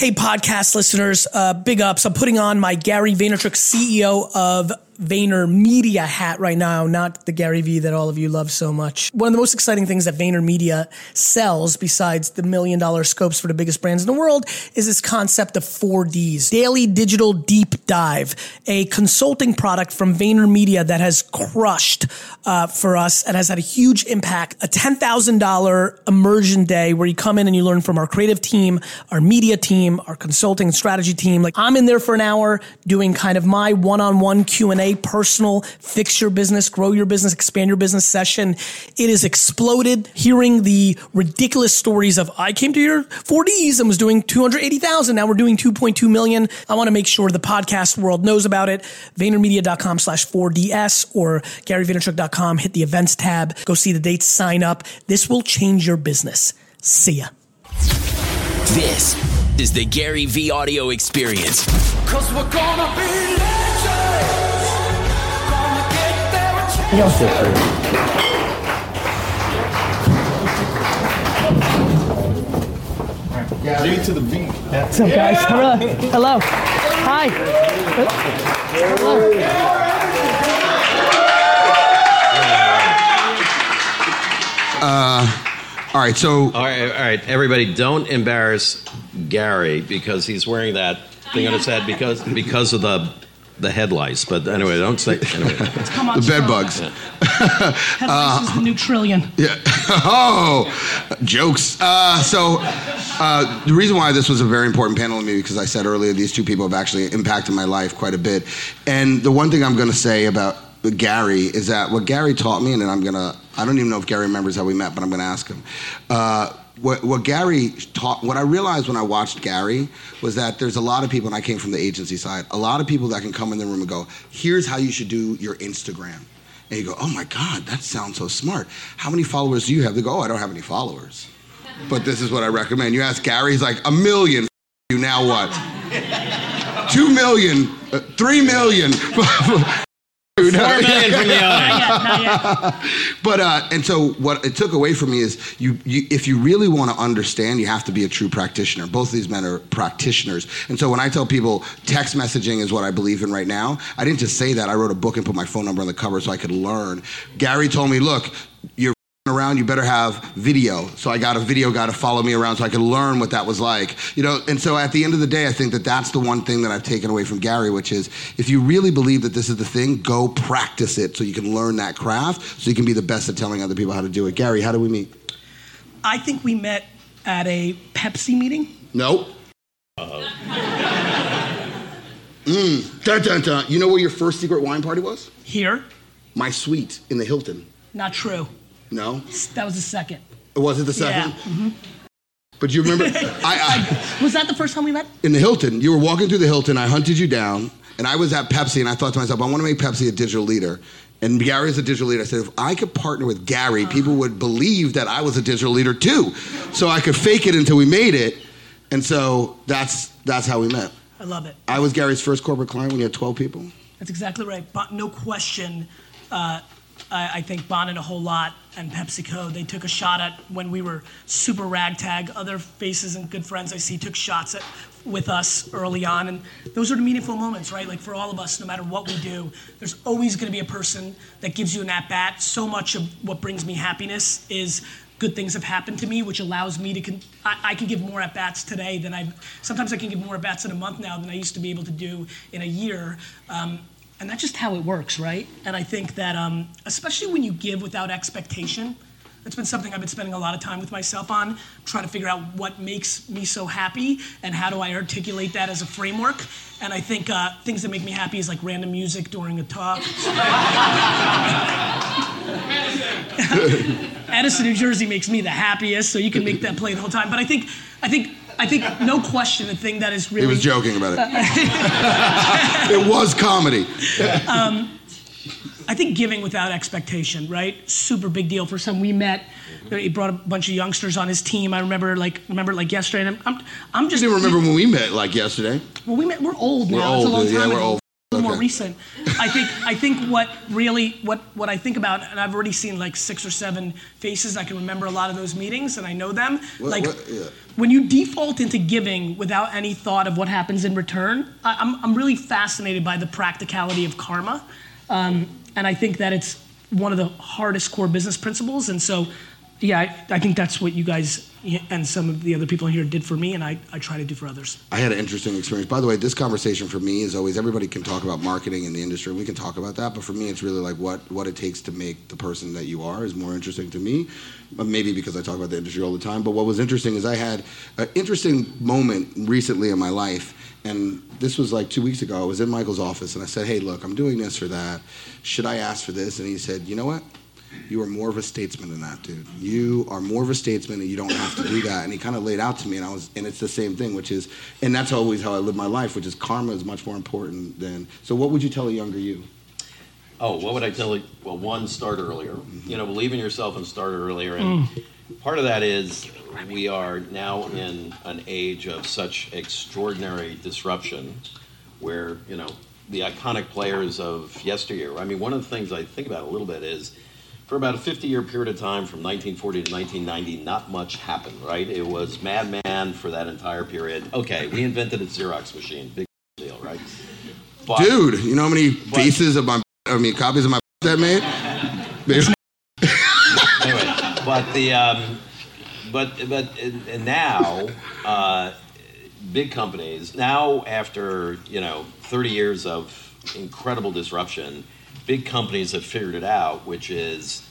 Hey, podcast listeners, big ups. I'm putting on my Gary Vaynerchuk, CEO of Vayner Media hat right now, not the Gary V that all of you love so much. One of the most exciting things that Vayner Media sells, besides the $1 million scopes for the biggest brands in the world, is this concept of 4Ds. Daily Digital Deep Dive, a consulting product from Vayner Media that has crushed for us and has had a huge impact. A $10,000 immersion day where you come in and you learn from our creative team, our media team, our consulting and strategy team. Like, I'm in there for an hour doing kind of my one-on-one Q&A, personal, fix your business, grow your business, expand your business session. It is exploded. Hearing the ridiculous stories of, I came to your 4Ds and was doing 280,000. Now we're doing 2.2 million. I want to make sure the podcast world knows about it. VaynerMedia.com/4DS or GaryVaynerchuk.com. Hit the events tab. Go see the dates. Sign up. This will change your business. See ya. This is the Gary V Audio Experience. 'Cause we're gonna be legends. You'll sit through. G to the beat. What's up, guys? Yeah. Hello. Hi. Hello. All right, so... All right, everybody, don't embarrass Gary because he's wearing that thing on his head because of the head lice, but anyway, don't say. Anyway. Come on, the bed bugs. Yeah. Head lice is the new trillion. Yeah. Oh, jokes. So the reason why this was a very important panel to me, because I said earlier, these two people have actually impacted my life quite a bit. And the one thing I'm going to say about Gary is that what Gary taught me, and I don't even know if Gary remembers how we met, but I'm going to ask him. What Gary taught, what I realized when I watched Gary was that there's a lot of people, and I came from the agency side, a lot of people that can come in the room and go, here's how you should do your Instagram. And you go, oh my God, that sounds so smart. How many followers do you have? They go, oh, I don't have any followers. But this is what I recommend. You ask Gary, he's like, 1 million, you now what? 2 million, 3 million. 4 million from the not yet. But and so what it took away from me is you if you really want to understand, you have to be a true practitioner. Both of these men are practitioners. And so when I tell people text messaging is what I believe in right now, I didn't just say that. I wrote a book and put my phone number on the cover so I could learn. Gary told me, look, you're around, you better have video. So I got a video guy to follow me around so I could learn what that was like. You know, and so at the end of the day, I think that that's the one thing that I've taken away from Gary, which is if you really believe that this is the thing, go practice it so you can learn that craft so you can be the best at telling other people how to do it. Gary, how do we meet? I think we met at a Pepsi meeting. Nope. Dun, dun, dun. You know where your first secret wine party was? Here. My suite in the Hilton. Not true. No? That was the second. Was it the second? Yeah. Mm-hmm. But you remember... I was that the first time we met? In the Hilton. You were walking through the Hilton. I hunted you down. And I was at Pepsi. And I thought to myself, I want to make Pepsi a digital leader. And Gary's a digital leader. I said, if I could partner with Gary, people would believe that I was a digital leader too. So I could fake it until we made it. And so that's how we met. I love it. I was Gary's first corporate client when he had 12 people. That's exactly right. But no question... I think Bon and a Whole Lot and PepsiCo, they took a shot at when we were super ragtag. Other faces and good friends I see took shots at with us early on. And those are the meaningful moments, right? Like for all of us, no matter what we do, there's always going to be a person that gives you an at-bat. So much of what brings me happiness is good things have happened to me, which allows me to, I can give more at-bats today than sometimes I can give more at-bats in a month now than I used to be able to do in a year. And that's just how it works, right? And I think that, especially when you give without expectation, that's been something I've been spending a lot of time with myself on, trying to figure out what makes me so happy and how do I articulate that as a framework. And I think things that make me happy is like random music during a talk. Edison, New Jersey makes me the happiest, so you can make that play the whole time. But I think, no question, the thing that is really... He was joking about it. It was comedy. I think giving without expectation, right? Super big deal for some. We met. He brought a bunch of youngsters on his team. I remember yesterday. And I'm just... You didn't remember when we met, like yesterday? Well, we met. We're old now. It's a long time ago. little more recent. I think what I think about, and I've already seen like 6 or 7 faces. I can remember a lot of those meetings, and I know them. When you default into giving without any thought of what happens in return, I'm really fascinated by the practicality of karma, and I think that it's one of the hardest core business principles. And so, I think that's what you guys and some of the other people in here did for me, and I try to do for others. I had an interesting experience. By the way, this conversation for me is always, everybody can talk about marketing in the industry, we can talk about that, but for me it's really like what it takes to make the person that you are is more interesting to me, maybe because I talk about the industry all the time. But what was interesting is I had an interesting moment recently in my life, and this was like 2 weeks ago. I was in Michael's office, and I said, hey, look, I'm doing this for that. Should I ask for this? And he said, you know what? You are more of a statesman than that, dude. You are more of a statesman, and you don't have to do that. And he kind of laid out to me, and it's the same thing, which is, and that's always how I live my life, which is karma is much more important than. So what would you tell a younger you? Oh, what would I tell you? Well, one, start earlier. Mm-hmm. Believe in yourself and start earlier. And part of that is we are now in an age of such extraordinary disruption where, the iconic players of yesteryear. I mean, one of the things I think about a little bit is, for about a 50-year period of time, from 1940 to 1990, not much happened, right? It was madman for that entire period. Okay, we invented a Xerox machine. Big deal, right? But, dude, you know how many faces of copies of my that made? Anyway, but now, big companies, now after, 30 years of incredible disruption, big companies have figured it out, which is,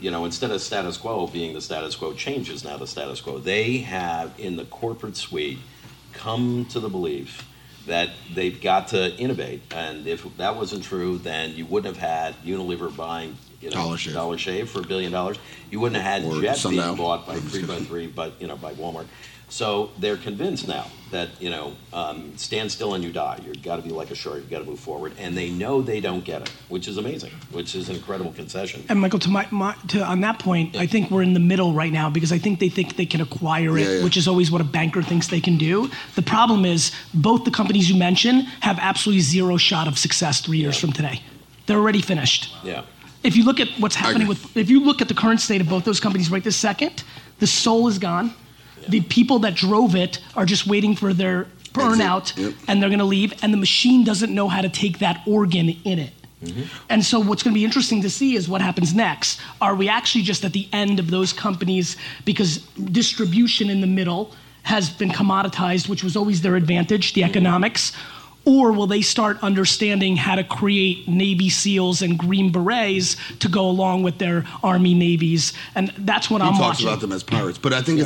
instead of status quo being the status quo, change is now the status quo. They have, in the corporate suite, come to the belief that they've got to innovate. And if that wasn't true, then you wouldn't have had Unilever buying Dollar Shave for $1 billion. You wouldn't have had Jet being bought by 3x3, by Walmart. So they're convinced now that, stand still and you die. You've got to be like a shark. You've got to move forward. And they know they don't get it, which is amazing, which is an incredible concession. And Michael, to on that point, I think we're in the middle right now because I think they can acquire it, which is always what a banker thinks they can do. The problem is both the companies you mentioned have absolutely zero shot of success 3 years from today. They're already finished. Yeah. If you look at what's happening if you look at the current state of both those companies right this second, the soul is gone. The people that drove it are just waiting for their burnout, and they're going to leave, and the machine doesn't know how to take that organ in it. Mm-hmm. And so what's going to be interesting to see is what happens next. Are we actually just at the end of those companies because distribution in the middle has been commoditized, which was always their advantage, the economics, or will they start understanding how to create Navy SEALs and Green Berets to go along with their Army Navies? And that's what I'm watching. He talks about them as pirates, but I think I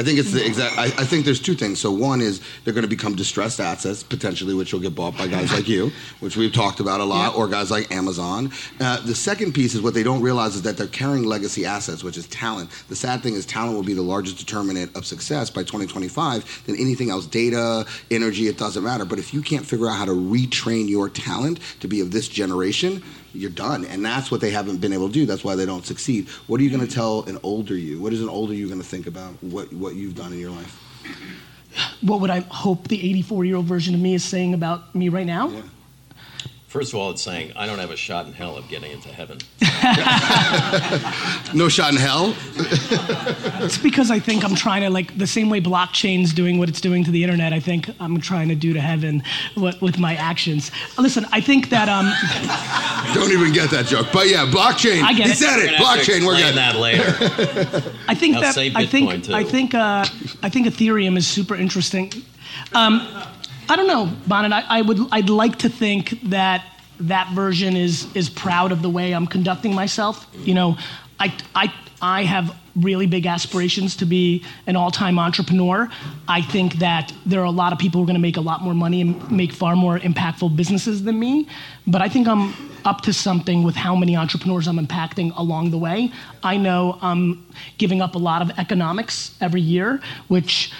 think there's two things. So one is they're going to become distressed assets potentially, which will get bought by guys like you, which we've talked about a lot, or guys like Amazon. The second piece is what they don't realize is that they're carrying legacy assets, which is talent. The sad thing is talent will be the largest determinant of success by 2025 than anything else. Data, energy, it doesn't matter. But if you can't figure out how to retrain your talent to be of this generation, you're done. And that's what they haven't been able to do. That's why they don't succeed. What are you going to tell an older you? What is an older you going to think about what you've done in your life? What would I hope the 84-year-old version of me is saying about me right now? Yeah. First of all, it's saying, I don't have a shot in hell of getting into heaven. No shot in hell? It's because I think I'm trying to, the same way blockchain's doing what it's doing to the internet, I think I'm trying to do to heaven with my actions. Listen, I think that... Don't even get that joke. But yeah, blockchain. I get it. He said it. Blockchain, we're getting that later. I think Ethereum is super interesting. I don't know, Bonin. I'd like to think that version is proud of the way I'm conducting myself. I have really big aspirations to be an all-time entrepreneur. I think that there are a lot of people who are going to make a lot more money and make far more impactful businesses than me. But I think I'm up to something with how many entrepreneurs I'm impacting along the way. I know I'm giving up a lot of economics every year, which,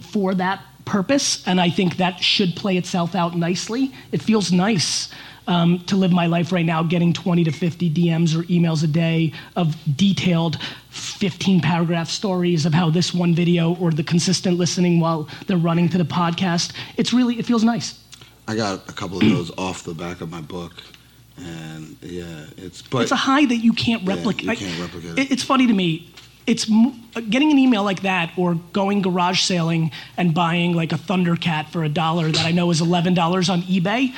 for that purpose, and I think that should play itself out nicely. It feels nice to live my life right now, getting 20 to 50 DMs or emails a day of detailed 15-paragraph stories of how this one video or the consistent listening while they're running to the podcast. It feels nice. I got a couple of those off the back of my book. And yeah, it's a high that you can't replicate. Yeah, you can't replicate it. It's funny to me. It's getting an email like that, or going garage sailing and buying like a Thundercat for $1 that I know is $11 on eBay.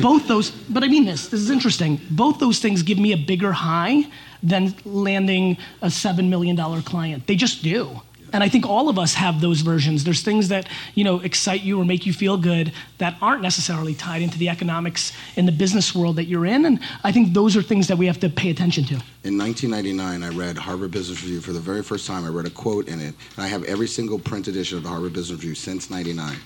Both those, but I mean this is interesting. Both those things give me a bigger high than landing a $7 million client. They just do. And I think all of us have those versions. There's things that, you know, excite you or make you feel good that aren't necessarily tied into the economics in the business world that you're in. And I think those are things that we have to pay attention to. In 1999, I read Harvard Business Review for the very first time. I read a quote in it, and I have every single print edition of the Harvard Business Review since 99.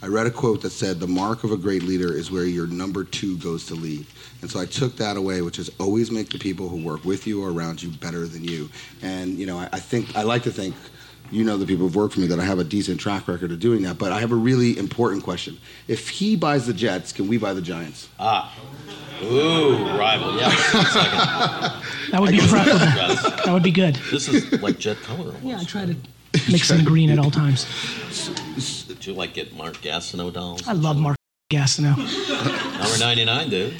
I read a quote that said, the mark of a great leader is where your number two goes to lead. And so I took that away, which is always make the people who work with you or around you better than you. And, you know, I like to think, you know, the people who've worked for me, that I have a decent track record of doing that. But I have a really important question. If he buys the Jets, can we buy the Giants? Ah. Ooh, rival. Yeah. That would be preferable. That would be good. This is like Jet color. Yeah, I try to mix in green at all times. Did you like get Mark Gastineau dolls? I love Mark Gastineau. Number 99, dude.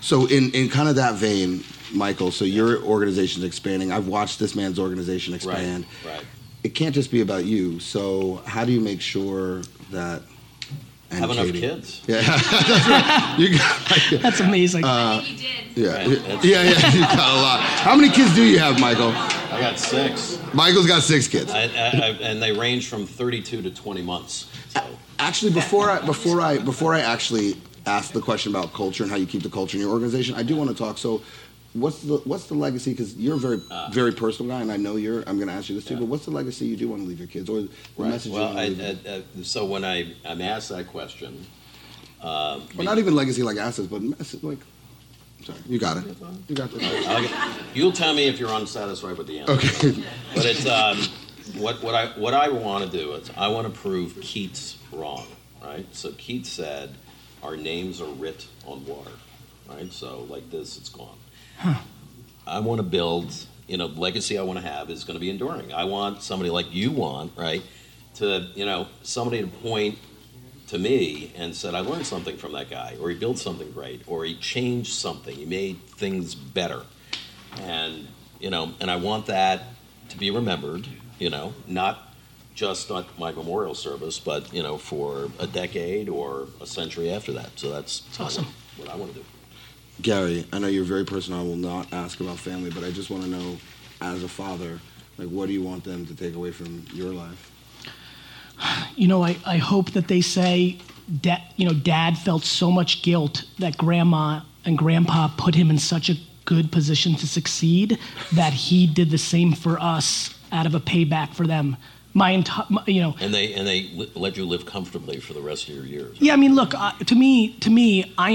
So in kind of that vein, Michael, so your organization's expanding. I've watched this man's organization expand. Right. It can't just be about you. So how do you make sure that... Have enough kids. Yeah, that's right. That's amazing. I think you did. Yeah, right. Yeah, you got a lot. How many kids do you have, Michael? I got 6. Michael's got 6 kids. And they range from 32 to 20 months. So. Actually, before I actually ask the question about culture and how you keep the culture in your organization, I do want to talk. So. What's the legacy? Because you're a very, very personal guy, and I know you're. I'm going to ask you this too. Yeah. But what's the legacy you do want to leave your kids, or the message? Well, you want to leave so when I'm asked that question, or not even legacy like assets, but message like. Sorry, you got it. You got this. You'll tell me if you're unsatisfied with the answer. Okay. But it's what I want to do is I want to prove Keats wrong, right? So Keats said, "Our names are writ on water," right? So like this, it's gone. Huh. I want to build, you know, legacy I want to have is going to be enduring. I want somebody like you want, right, to, you know, somebody to point to me and said, I learned something from that guy, or he built something great, or he changed something, he made things better. And, you know, and I want that to be remembered, you know, not just on my memorial service, but, you know, for a decade or a century after that. So that's awesome. What I want to do. Gary, I know you're very personal. I will not ask about family, but I just want to know, as a father, like, what do you want them to take away from your life? You know, I hope that they say, Dad felt so much guilt that Grandma and Grandpa put him in such a good position to succeed that he did the same for us out of a payback for them. My entire, you know, and they let you live comfortably for the rest of your years. Yeah, I mean, look, to me, I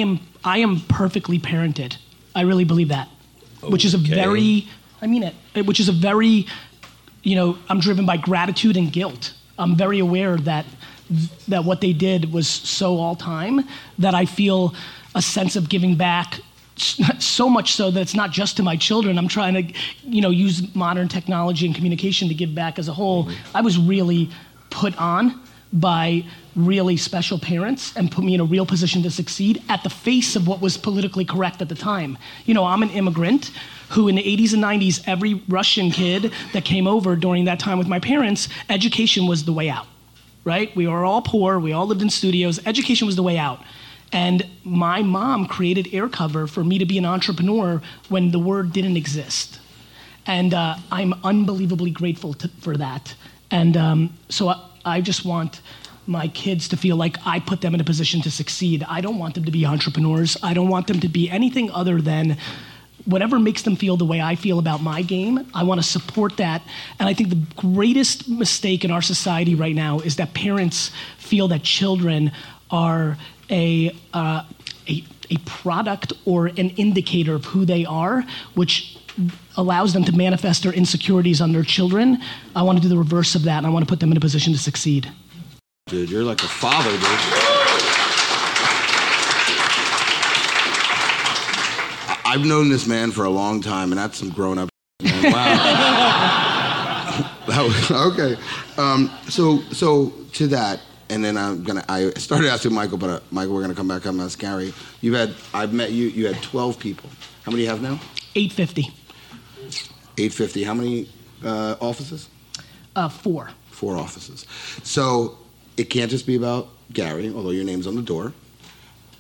am perfectly parented. I really believe that, okay. Which is a very, you know, I'm driven by gratitude and guilt. I'm very aware that what they did was so all time that I feel a sense of giving back. So much so that it's not just to my children. I'm trying to, you know, use modern technology and communication to give back as a whole. Mm-hmm. I was really put on by really special parents and put me in a real position to succeed at the face of what was politically correct at the time. You know, I'm an immigrant who in the 80s and 90s, every Russian kid that came over during that time with my parents, education was the way out, right? We were all poor, we all lived in studios, education was the way out. And my mom created air cover for me to be an entrepreneur when the word didn't exist. And I'm unbelievably grateful for that. And so I just want my kids to feel like I put them in a position to succeed. I don't want them to be entrepreneurs. I don't want them to be anything other than whatever makes them feel the way I feel about my game. I want to support that. And I think the greatest mistake in our society right now is that parents feel that children are a product or an indicator of who they are, which allows them to manifest their insecurities on their children. I want to do the reverse of that, and I want to put them in a position to succeed. Dude, you're like a father, dude. I've known this man for a long time, and that's some grown-up man. Wow. Okay. So to that, And then I started asking Michael, but Michael, we're gonna come back. I'm asking Gary. I've met you. You had 12 people. How many do you have now? 850. 850. How many offices? 4. 4 offices. So it can't just be about Gary, although your name's on the door.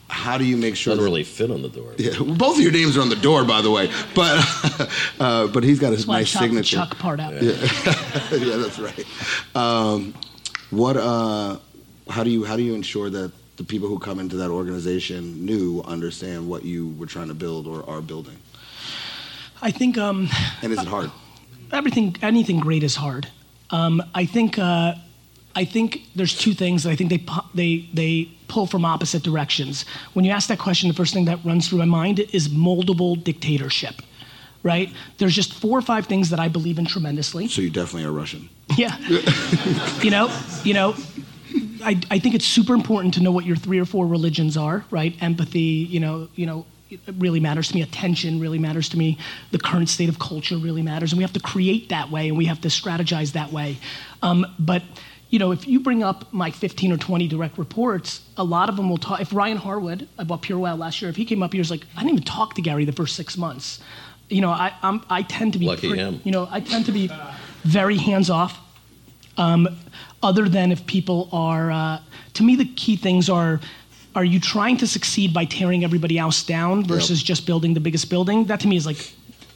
How do you make sure? Doesn't really fit on the door. Yeah, well, both of your names are on the door, by the way. But but he's got his nice signature. Chuck part out. Yeah, yeah, that's right. How do you ensure that the people who come into that organization understand what you were trying to build or are building? I think. And is it hard? Anything great is hard. I think there's two things that I think they pull from opposite directions. When you ask that question, the first thing that runs through my mind is moldable dictatorship, right? There's just 4 or 5 things that I believe in tremendously. So you definitely are Russian. Yeah. You know, I think it's super important to know what your 3 or 4 religions are, right? Empathy, you know. It really matters to me. Attention really matters to me. The current state of culture really matters, and we have to create that way, and we have to strategize that way. But you know, if you bring up my 15 or 20 direct reports, a lot of them will talk. If Ryan Harwood, I bought Pure Well last year, if he came up here, he was like, I didn't even talk to Gary the first 6 months. You know, I tend to be lucky him. You know, I tend to be very hands off. Other than if people are, to me, the key things are. Are you trying to succeed by tearing everybody else down versus just building the biggest building? That to me is like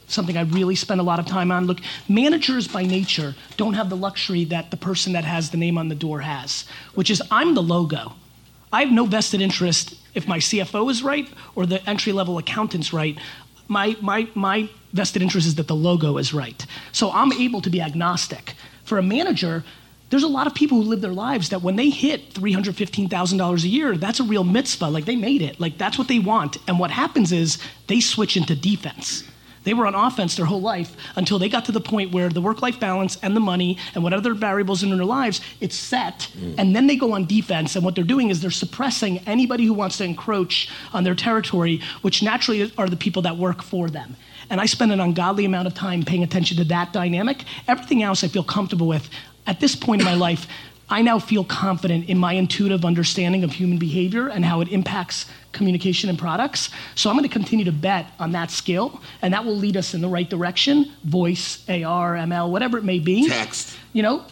something I really spend a lot of time on. Look, managers by nature don't have the luxury that the person that has the name on the door has, which is I'm the logo. I have no vested interest if my CFO is right or the entry-level accountant's right. My vested interest is that the logo is right. So I'm able to be agnostic. For a manager, there's a lot of people who live their lives that when they hit $315,000 a year, that's a real mitzvah. Like they made it. Like that's what they want. And what happens is they switch into defense. They were on offense their whole life until they got to the point where the work-life balance and the money and what other variables in their lives, it's set. And then they go on defense. And what they're doing is they're suppressing anybody who wants to encroach on their territory, which naturally are the people that work for them. And I spend an ungodly amount of time paying attention to that dynamic. Everything else I feel comfortable with. At this point in my life, I now feel confident in my intuitive understanding of human behavior and how it impacts communication and products. So I'm going to continue to bet on that skill, and that will lead us in the right direction. Voice, AR, ML, whatever it may be. Text. You know,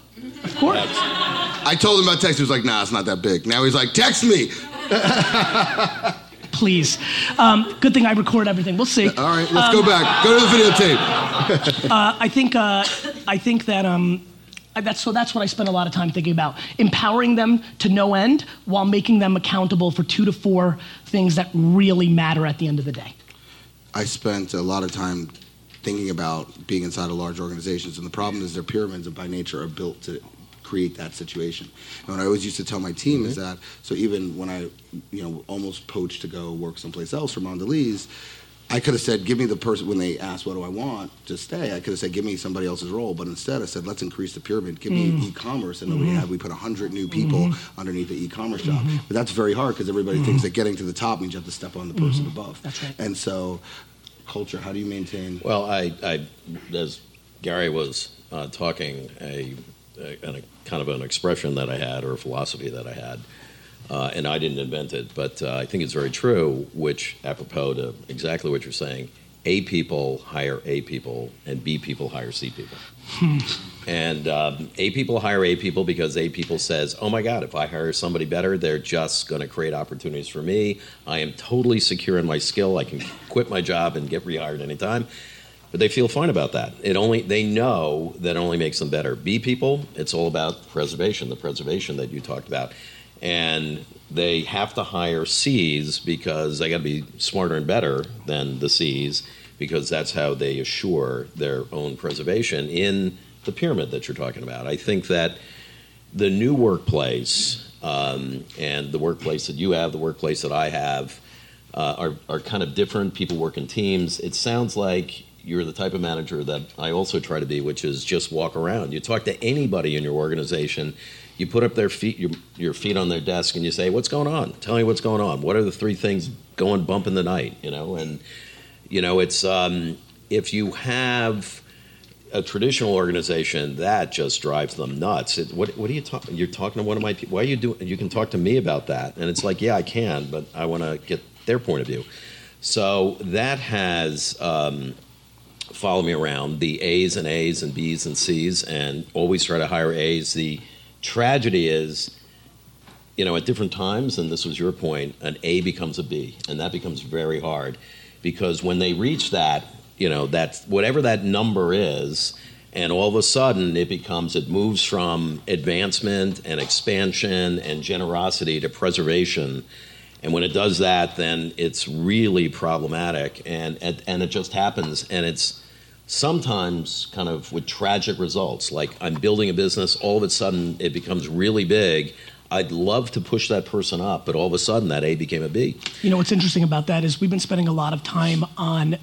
of course. I told him about text. He was like, nah, it's not that big. Now he's like, text me. Please. Good thing I record everything. We'll see. All right, let's go back. Go to the videotape. I think that... That's what I spend a lot of time thinking about. Empowering them to no end while making them accountable for 2 to 4 things that really matter at the end of the day. I spent a lot of time thinking about being inside of large organizations, and the problem is their pyramids by nature are built to create that situation. And what I always used to tell my team is that, so even when I almost poached to go work someplace else for Mondelez, I could have said, give me the person, when they asked, what do I want to stay? I could have said, give me somebody else's role. But instead I said, let's increase the pyramid. Give me e-commerce. And then we put 100 new people underneath the e-commerce job. But that's very hard because everybody thinks that getting to the top means you have to step on the person above. That's right. And so culture, how do you maintain? Well, I as Gary was talking, a kind of an expression that I had or a philosophy that I had, and I didn't invent it, but I think it's very true, which apropos to exactly what you're saying, A people hire A people, and B people hire C people. And A people hire A people because A people says, oh my God, if I hire somebody better, they're just going to create opportunities for me. I am totally secure in my skill. I can quit my job and get rehired anytime. But they feel fine about that. They know that it only makes them better. B people, it's all about preservation, the preservation that you talked about. And they have to hire C's because they got to be smarter and better than the C's because that's how they assure their own preservation in the pyramid that you're talking about. I think that the new workplace and the workplace that you have, the workplace that I have, are kind of different. People work in teams. It sounds like you're the type of manager that I also try to be, which is just walk around. You talk to anybody in your organization. You put up their feet, your feet on their desk, and you say, "What's going on? Tell me what's going on. What are the 3 things going bump in the night?" You know, and you know it's if you have a traditional organization, that just drives them nuts. What are you talking? You're talking to one of my people. Why are you doing? You can talk to me about that. And it's like, yeah, I can, but I want to get their point of view. So that has followed me around, the A's and B's and C's, and always try to hire A's. The tragedy is, you know, at different times, and this was your point, an A becomes a B, and that becomes very hard, because when they reach that, you know, that's whatever that number is, and all of a sudden it moves from advancement and expansion and generosity to preservation. And when it does that, then it's really problematic, and it just happens, and it's sometimes kind of with tragic results. Like, I'm building a business, all of a sudden it becomes really big. I'd love to push that person up, but all of a sudden that A became a B. You know, what's interesting about that is we've been spending a lot of time on,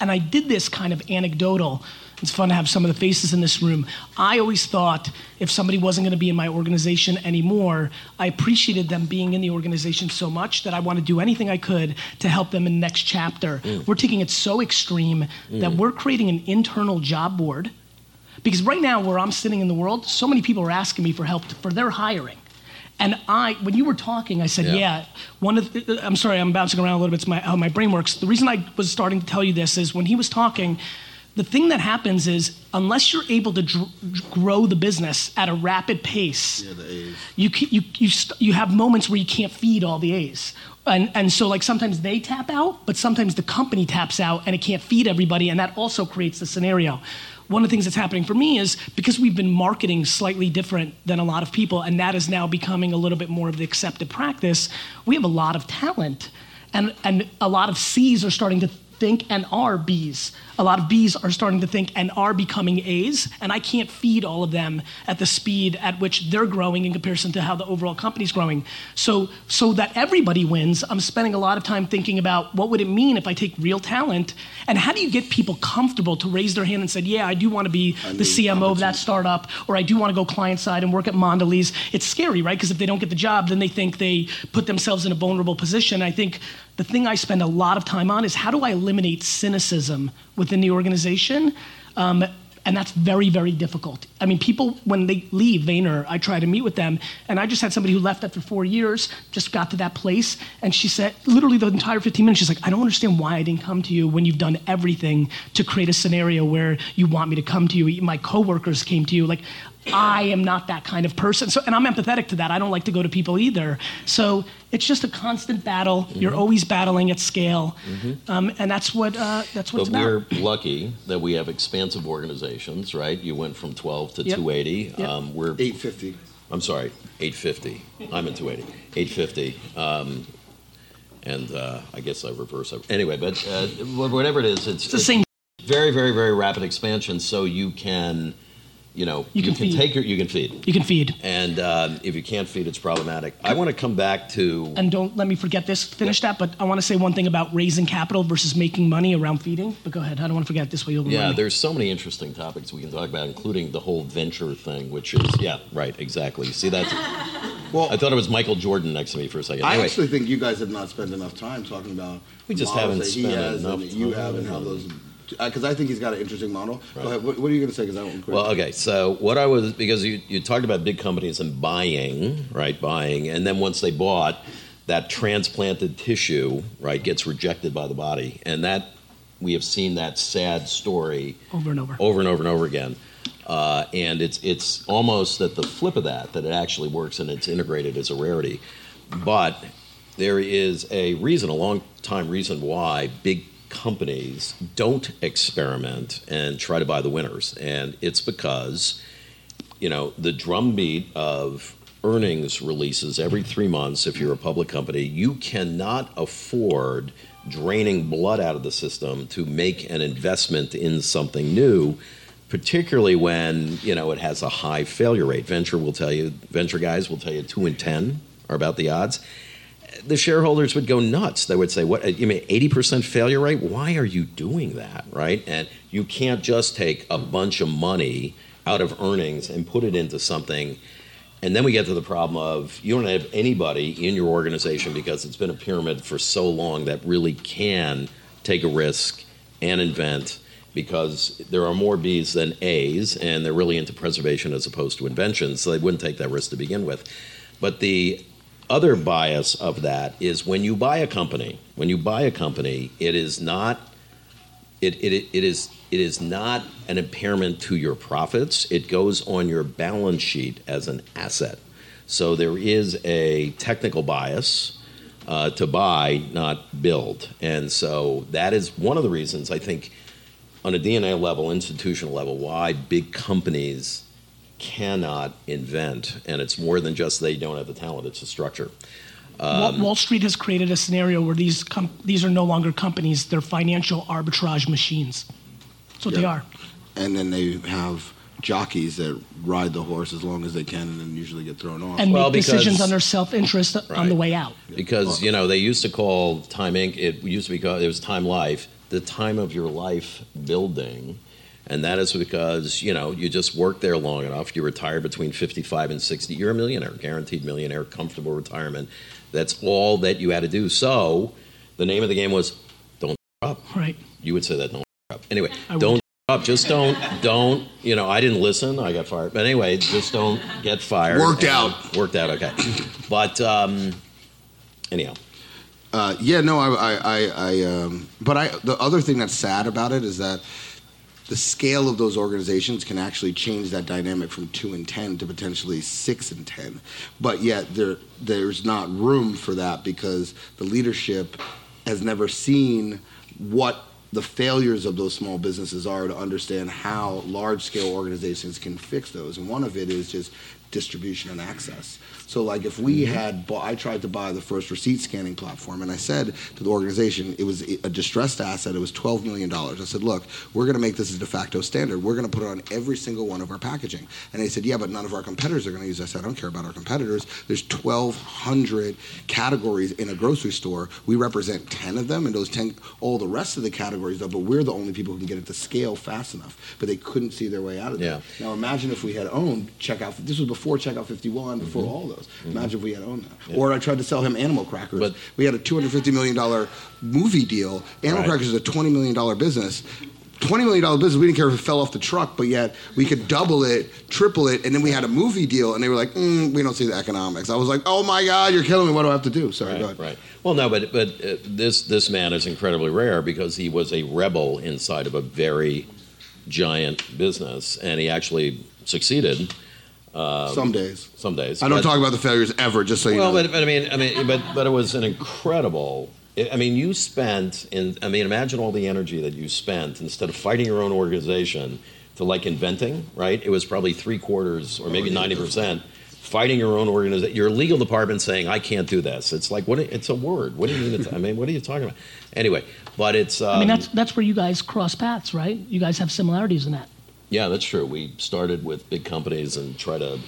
and I did this kind of anecdotal, it's fun to have some of the faces in this room. I always thought if somebody wasn't going to be in my organization anymore, I appreciated them being in the organization so much that I want to do anything I could to help them in the next chapter. We're taking it so extreme that we're creating an internal job board. Because right now where I'm sitting in the world, so many people are asking me for help for their hiring. And when you were talking, I said, I'm sorry, I'm bouncing around a little bit. It's how my brain works. The reason I was starting to tell you this is when he was talking, the thing that happens is unless you're able to grow the business at a rapid pace, you have moments where you can't feed all the A's. And so like sometimes they tap out, but sometimes the company taps out and it can't feed everybody, and that also creates the scenario. One of the things that's happening for me is because we've been marketing slightly different than a lot of people, and that is now becoming a little bit more of the accepted practice, we have a lot of talent, and a lot of C's are starting to think and are B's. A lot of B's are starting to think and are becoming A's, and I can't feed all of them at the speed at which they're growing in comparison to how the overall company's growing. So that everybody wins, I'm spending a lot of time thinking about what would it mean if I take real talent, and how do you get people comfortable to raise their hand and say, yeah, I do want to be the CMO of that startup, or I do want to go client side and work at Mondelez. It's scary, right? Because if they don't get the job, then they think they put themselves in a vulnerable position. I think the thing I spend a lot of time on is how do I eliminate cynicism within the organization, and that's very, very difficult. I mean, people, when they leave Vayner, I try to meet with them, and I just had somebody who left after 4 years, just got to that place, and she said, literally the entire 15 minutes, she's like, I don't understand why I didn't come to you when you've done everything to create a scenario where you want me to come to you, my coworkers came to you, like, I am not that kind of person. So, and I'm empathetic to that. I don't like to go to people either. So it's just a constant battle. Mm-hmm. You're always battling at scale. Mm-hmm. And that's what it's about. But we're lucky that we have expansive organizations, right? You went from 12 to 280. Yep. We're 850. I'm sorry, 850. I'm in 280. 850. And I guess I reverse it. Anyway, but whatever it is, it's the same. Very, very, very rapid expansion, so you can... You know, you can feed. And if you can't feed, it's problematic. I want to come back to... And don't let me forget this, finish that, but I want to say one thing about raising capital versus making money around feeding. But go ahead, I don't want to forget this way. There's so many interesting topics we can talk about, including the whole venture thing, which is, exactly. See, that's... Well, I thought it was Michael Jordan next to me for a second. Anyway. I actually think you guys have not spent enough time talking about... We just haven't spent enough time. You haven't, how those... Because I think he's got an interesting model. Right. Go ahead. What are you going to say? Because I won't quit. Well, okay. So what I was, because you talked about big companies and buying, right? Buying, and then once they bought, that transplanted tissue, right, gets rejected by the body, and that we have seen that sad story over and over again. And it's almost at the flip of that it actually works and it's integrated as a rarity, but there is a long time reason why big companies don't experiment and try to buy the winners. And it's because, you know, the drumbeat of earnings releases every 3 months, if you're a public company, you cannot afford draining blood out of the system to make an investment in something new, particularly when, you know, it has a high failure rate. Venture guys will tell you 2 in 10 are about the odds. The shareholders would go nuts. They would say, "What? You mean 80% failure rate? Why are you doing that, right?" And you can't just take a bunch of money out of earnings and put it into something. And then we get to the problem of you don't have anybody in your organization because it's been a pyramid for so long that really can take a risk and invent because there are more B's than A's, and they're really into preservation as opposed to invention, so they wouldn't take that risk to begin with. But the other bias of that is when you buy a company, it is not an impairment to your profits. It goes on your balance sheet as an asset. So there is a technical bias to buy, not build. And so that is one of the reasons, I think, on a DNA level, institutional level, why big companies cannot invent. And it's more than just they don't have the talent, it's a structure. Wall Street has created a scenario where these are no longer companies, they're financial arbitrage machines. That's what they are. And then they have jockeys that ride the horse as long as they can and then usually get thrown off. And make decisions on their self-interest on the way out. Because, they used to call Time Inc., it was Time Life, the time of your life building. And that is because, you just worked there long enough, you retire between 55 and 60, you're a millionaire, guaranteed millionaire, comfortable retirement. That's all that you had to do. So the name of the game was don't up. Right. You would say that, don't up. Anyway, don't up. Just don't, I didn't listen. I got fired. But anyway, just don't get fired. Worked out. Okay. But anyhow. The other thing that's sad about it is that the scale of those organizations can actually change that dynamic from 2 and 10 to potentially 6 and 10. But yet there's not room for that because the leadership has never seen what the failures of those small businesses are to understand how large-scale organizations can fix those. And one of it is just distribution and access. So like if we had, I tried to buy the first receipt scanning platform and I said to the organization, it was a distressed asset, it was $12 million. I said, look, we're gonna make this a de facto standard. We're gonna put it on every single one of our packaging. And they said, yeah, but none of our competitors are gonna use it. I said, I don't care about our competitors. There's 1,200 categories in a grocery store. We represent 10 of them and those 10, all the rest of the categories though, but we're the only people who can get it to scale fast enough. But they couldn't see their way out of that. Now imagine if we had owned Checkout, this was before Checkout 51, before all those. Imagine if we had owned that. Yeah. Or I tried to sell him Animal Crackers. But we had a $250 million movie deal. Animal Crackers is a $20 million business. $20 million business, we didn't care if it fell off the truck, but yet we could double it, triple it, and then we had a movie deal, and they were like, we don't see the economics. I was like, oh my God, you're killing me, what do I have to do? Sorry, go ahead. Right. Well, no, but this man is incredibly rare because he was a rebel inside of a very giant business, and he actually succeeded. Some days. I don't talk about the failures ever, just so you know. Well, but I mean, but it was an incredible. You spent imagine all the energy that you spent instead of fighting your own organization to inventing, right? It was probably 3/4 or maybe 90% fighting your own organization. Your legal department saying, "I can't do this." It's like what? It's a word. What do you mean? What are you talking about? Anyway, but it's. That's where you guys cross paths, right? You guys have similarities in that. Yeah, that's true. We started with big companies and try to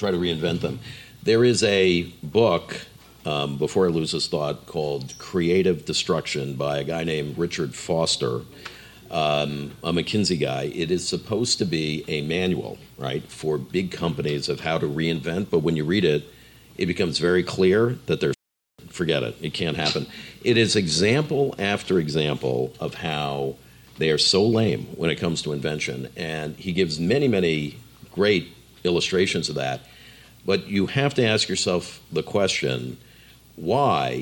reinvent them. There is a book, before I lose this thought, called Creative Destruction by a guy named Richard Foster, a McKinsey guy. It is supposed to be a manual, right, for big companies of how to reinvent, but when you read it, it becomes very clear that they're forget it. It can't happen. It is example after example of how they are so lame when it comes to invention. And he gives many, many great illustrations of that. But you have to ask yourself the question, why,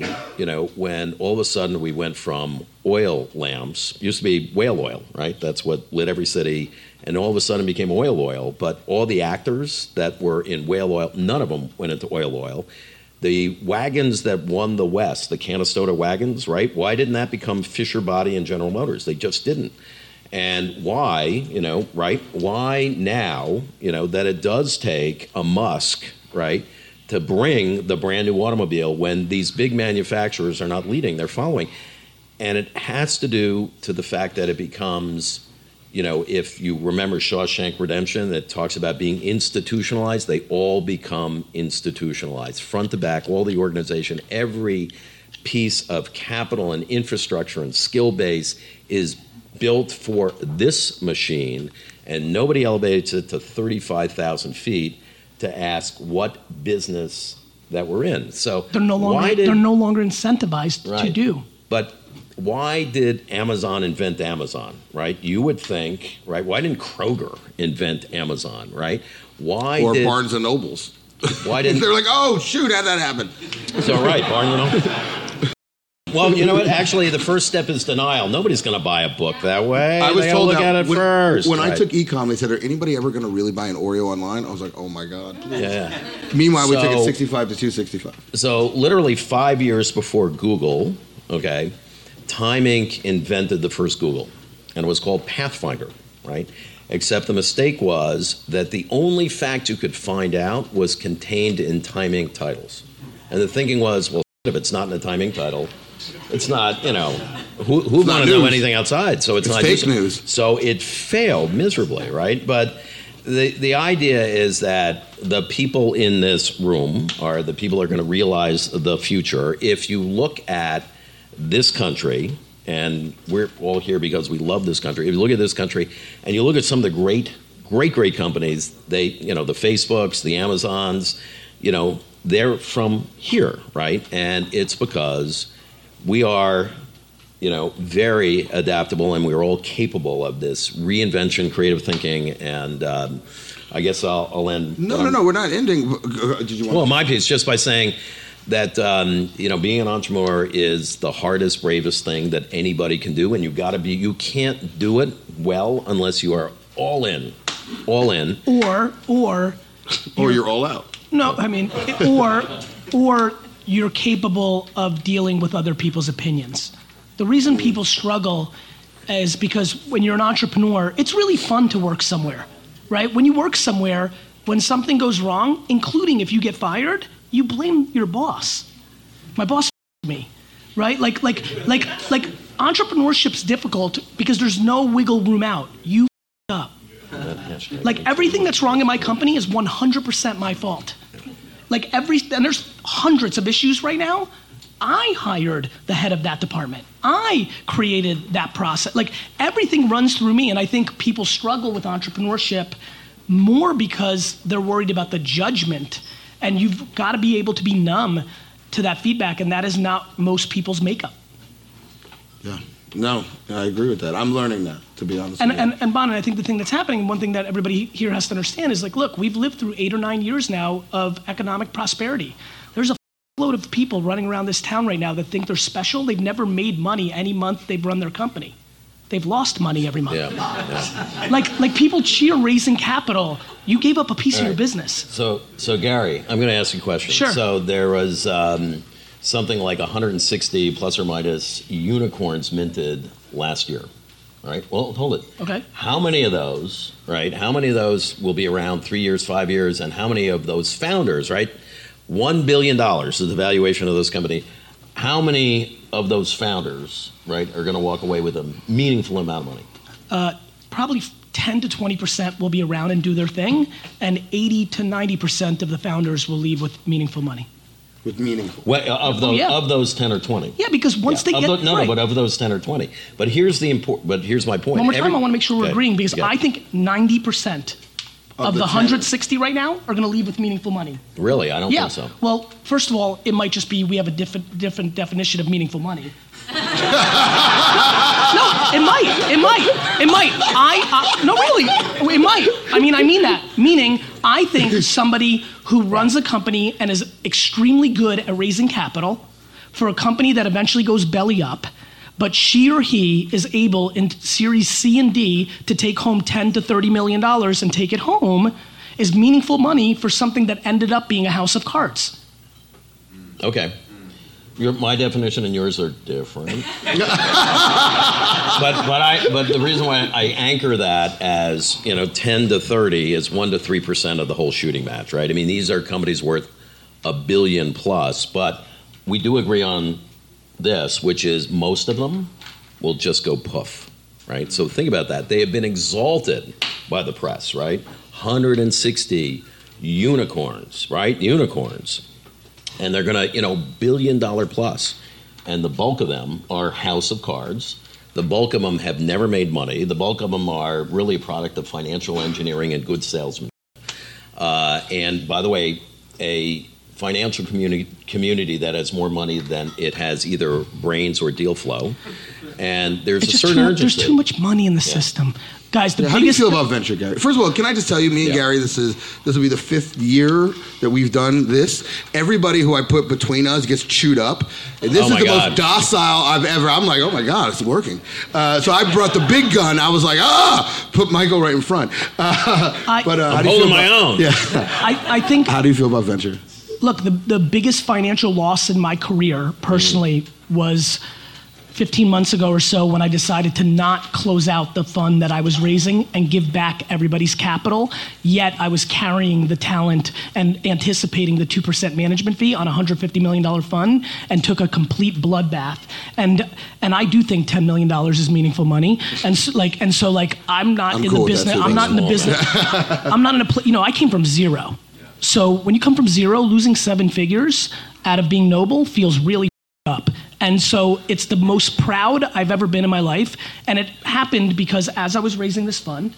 when all of a sudden we went from oil lamps, used to be whale oil, right? That's what lit every city. And all of a sudden became oil. But all the actors that were in whale oil, none of them went into oil. The wagons that won the West, the Canastota wagons, right? Why didn't that become Fisher Body and General Motors? They just didn't. And why, right? Why now, that it does take a Musk, right, to bring the brand new automobile when these big manufacturers are not leading, they're following. And it has to do to the fact that it becomes, if you remember Shawshank Redemption that talks about being institutionalized, they all become institutionalized. Front to back, all the organization, every piece of capital and infrastructure and skill base is built for this machine, and nobody elevates it to 35,000 feet to ask what business that we're in. So they're no longer incentivized to do. But why did Amazon invent Amazon, right? You would think, right? Why didn't Kroger invent Amazon, right? Or Barnes and Nobles. Why didn't they're like, oh shoot, how'd that happen? So right, Barnes and Noble. Well, you know what? Actually, the first step is denial. Nobody's going to buy a book that way. I was told look at it first. When I took ecom, they said, "Are anybody ever going to really buy an Oreo online?" I was like, "Oh my god!" Please. Yeah. Meanwhile, we took it 65 to 265. So, literally 5 years before Google, okay, Time Inc. invented the first Google, and it was called Pathfinder, right? Except the mistake was that the only fact you could find out was contained in Time Inc. titles, and the thinking was, "Well, if it's not in a Time Inc. title." It's not, you know, who's going to know anything outside? So it's not fake news. So it failed miserably, right? But the idea is that the people in this room are the people who are going to realize the future. If you look at this country, and we're all here because we love this country. If you look at this country and you look at some of the great companies, they, you know, the Facebooks, the Amazons, you know, they're from here, right? And it's because we are, you know, very adaptable, and we are all capable of this reinvention, creative thinking, and I guess I'll end. No, we're not ending. Did you want? Well, my piece just by saying that you know, being an entrepreneur is the hardest, bravest thing that anybody can do, and you can't do it well unless you are all in, or you're all out. No, I mean, or. You're capable of dealing with other people's opinions. The reason people struggle is because when you're an entrepreneur, it's really fun to work somewhere, right? When you work somewhere, when something goes wrong, including if you get fired, you blame your boss. My boss f***ed me, right? Like entrepreneurship's difficult because there's no wiggle room out. You f***ed up. Like everything that's wrong in my company is 100% my fault. Like and there's hundreds of issues right now. I hired the head of that department. I created that process. Like everything runs through me, and I think people struggle with entrepreneurship more because they're worried about the judgment, and you've got to be able to be numb to that feedback, and that is not most people's makeup. Yeah. No, I agree with that. I'm learning that, to be honest with you. And Bonin, I think the thing that's happening, one thing that everybody here has to understand is like, look, we've lived through 8 or 9 years now of economic prosperity. There's a load of people running around this town right now that think they're special. They've never made money any month they've run their company. They've lost money every month. Yeah. Like people cheer raising capital. You gave up a piece of your business. So Gary, I'm going to ask you a question. Sure. So there was... something like 160 plus or minus unicorns minted last year, right? Well, hold it. Okay. How many of those will be around 3 years, 5 years, and how many of those founders, right? $1 billion is the valuation of this company. How many of those founders, right, are going to walk away with a meaningful amount of money? Probably 10 to 20% will be around and do their thing, and 80 to 90% of the founders will leave with meaningful money. With meaningful. Well, of those 10 or 20. Yeah, because once they get but of those 10 or 20. But here's the But here's my point. One more time, I want to make sure we're agreeing because I think 90% of the 160 right now are going to leave with meaningful money. Really? I don't think so. Well, first of all, it might just be we have a different definition of meaningful money. No, it might. No, really, it might. I mean that. Meaning, I think somebody who runs a company and is extremely good at raising capital for a company that eventually goes belly up, but she or he is able in series C and D to take home $10 to $30 million and take it home is meaningful money for something that ended up being a house of cards. Okay. My definition and yours are different. but the reason why I anchor that as, you know, 10 to 30 is 1 to 3% of the whole shooting match, right? I mean, these are companies worth $1 billion plus, but we do agree on this, which is most of them will just go poof, right? So think about that. They have been exalted by the press, right? 160 unicorns, right? Unicorns. And they're going to, you know, $1 billion plus. And the bulk of them are house of cards. The bulk of them have never made money. The bulk of them are really a product of financial engineering and good salesmanship. And by the way, a financial community that has more money than it has either brains or deal flow. And there's a certain urgency. There's too much money in the system. Guys, the biggest... How do you feel about venture, Gary? First of all, can I just tell you, me and Gary, this will be the fifth year that we've done this. Everybody who I put between us gets chewed up. And this is the most docile I've ever... I'm like, oh my God, it's working. So I brought the big gun. I was like, put Michael right in front. I'm holding my own. Yeah. I think... How do you feel about venture? Look, the biggest financial loss in my career, personally, was... 15 months ago or so when I decided to not close out the fund that I was raising and give back everybody's capital, yet I was carrying the talent and anticipating the 2% management fee on a $150 million fund and took a complete bloodbath. And I do think $10 million is meaningful money. And so I'm not in the business. I'm not in a place, I came from zero. So when you come from zero, losing seven figures out of being noble feels really up. And so it's the most proud I've ever been in my life. And it happened because as I was raising this fund,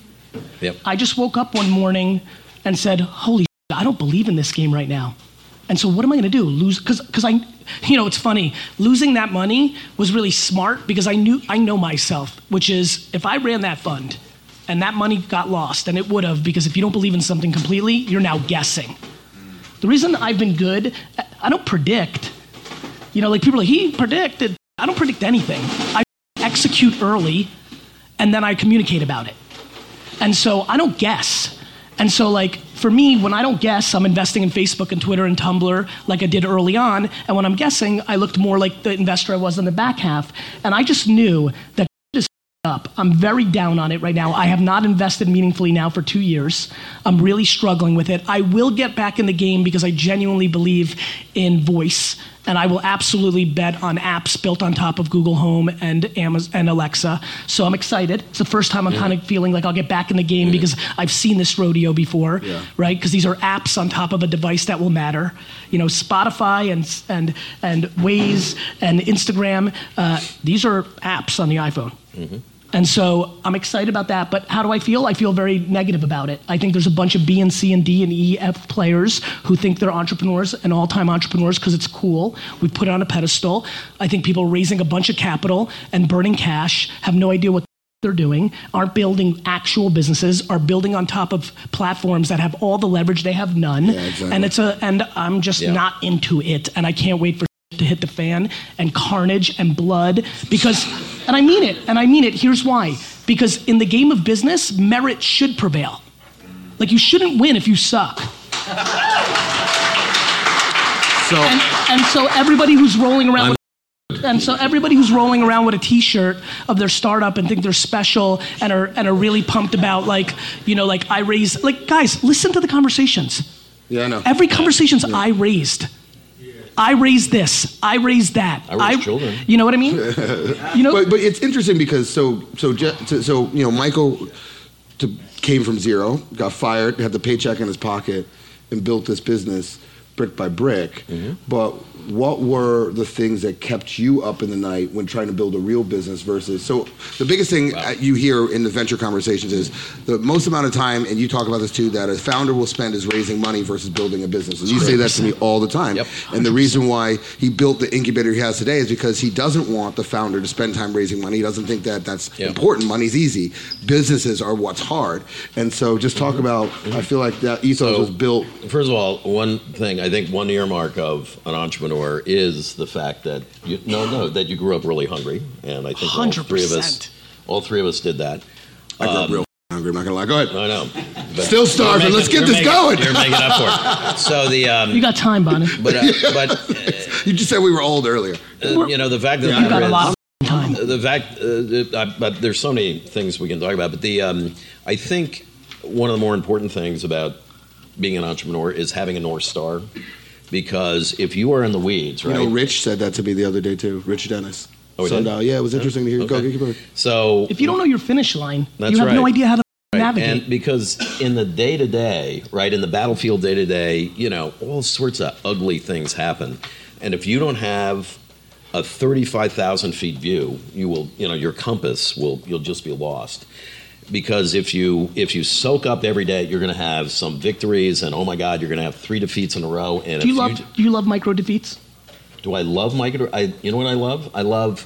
I just woke up one morning and said, holy shit, I don't believe in this game right now. And so what am I gonna do? Lose, because I, it's funny, losing that money was really smart because I know myself, which is if I ran that fund and that money got lost, and it would have, because if you don't believe in something completely, you're now guessing. The reason I've been good, I don't predict. People are like, he predicted. I don't predict anything. I execute early, and then I communicate about it. And so I don't guess. And so for me, when I don't guess, I'm investing in Facebook and Twitter and Tumblr like I did early on. And when I'm guessing, I looked more like the investor I was in the back half. And I just knew that is up. I'm very down on it right now. I have not invested meaningfully now for 2 years. I'm really struggling with it. I will get back in the game because I genuinely believe in voice. And I will absolutely bet on apps built on top of Google Home and Amazon and Alexa. So I'm excited. It's the first time I'm kind of feeling like I'll get back in the game because I've seen this rodeo before, right? Because these are apps on top of a device that will matter. Spotify and Waze and Instagram. These are apps on the iPhone. Mm-hmm. And so I'm excited about that, but how do I feel? I feel very negative about it. I think there's a bunch of B and C and D and E, F players who think they're entrepreneurs and all-time entrepreneurs because it's cool. We put it on a pedestal. I think people raising a bunch of capital and burning cash have no idea what they're doing, aren't building actual businesses, are building on top of platforms that have all the leverage, they have none. Yeah, exactly. And I'm just not into it, and I can't wait for to hit the fan and carnage and blood because, and I mean it, here's why. Because in the game of business, merit should prevail. Like you shouldn't win if you suck. So everybody who's rolling around with a T-shirt of their startup and think they're special and are really pumped about I raised, guys, listen to the conversations. Yeah, I know. Every conversation's I raised. I raised this. I raised that. I raised children. You know what I mean? But it's interesting because Michael came from zero, got fired, had the paycheck in his pocket, and built this business brick by brick. Mm-hmm. But what were the things that kept you up in the night when trying to build a real business versus? So the biggest thing you hear in the venture conversations is the most amount of time, and you talk about this too, that a founder will spend is raising money versus building a business. And you say that to me all the time. Yep. And the reason why he built the incubator he has today is because he doesn't want the founder to spend time raising money. He doesn't think that's important. Money's easy. Businesses are what's hard. And so just talk about, I feel like that ethos was built. First of all, one thing, I think one earmark of an entrepreneur is the fact that you grew up really hungry, and I think 100%. all three of us did that. I grew up real hungry. I'm not gonna lie. Go ahead. I know. But still starving. Let's get this going. You're making up for it. So you got time, Bonnie. But you just said we were old earlier. The fact that you got a lot of time. But there's so many things we can talk about. But I think one of the more important things about being an entrepreneur is having a North Star, because if you are in the weeds, right? Rich said that to me the other day too. Rich Dennis. Oh, Sundial. Yeah, it was interesting to hear. Okay. Go, keep so if you don't know your finish line, you have no idea how to navigate. And because in the day to day, right, in the battlefield day to day, all sorts of ugly things happen, and if you don't have a 35,000 feet view, you will, your compass will, you'll just be lost. because if you soak up every day, you're going to have some victories, and oh my God, you're going to have 3 defeats in a row. And do you love micro defeats? Do I love micro? You know what I love? I love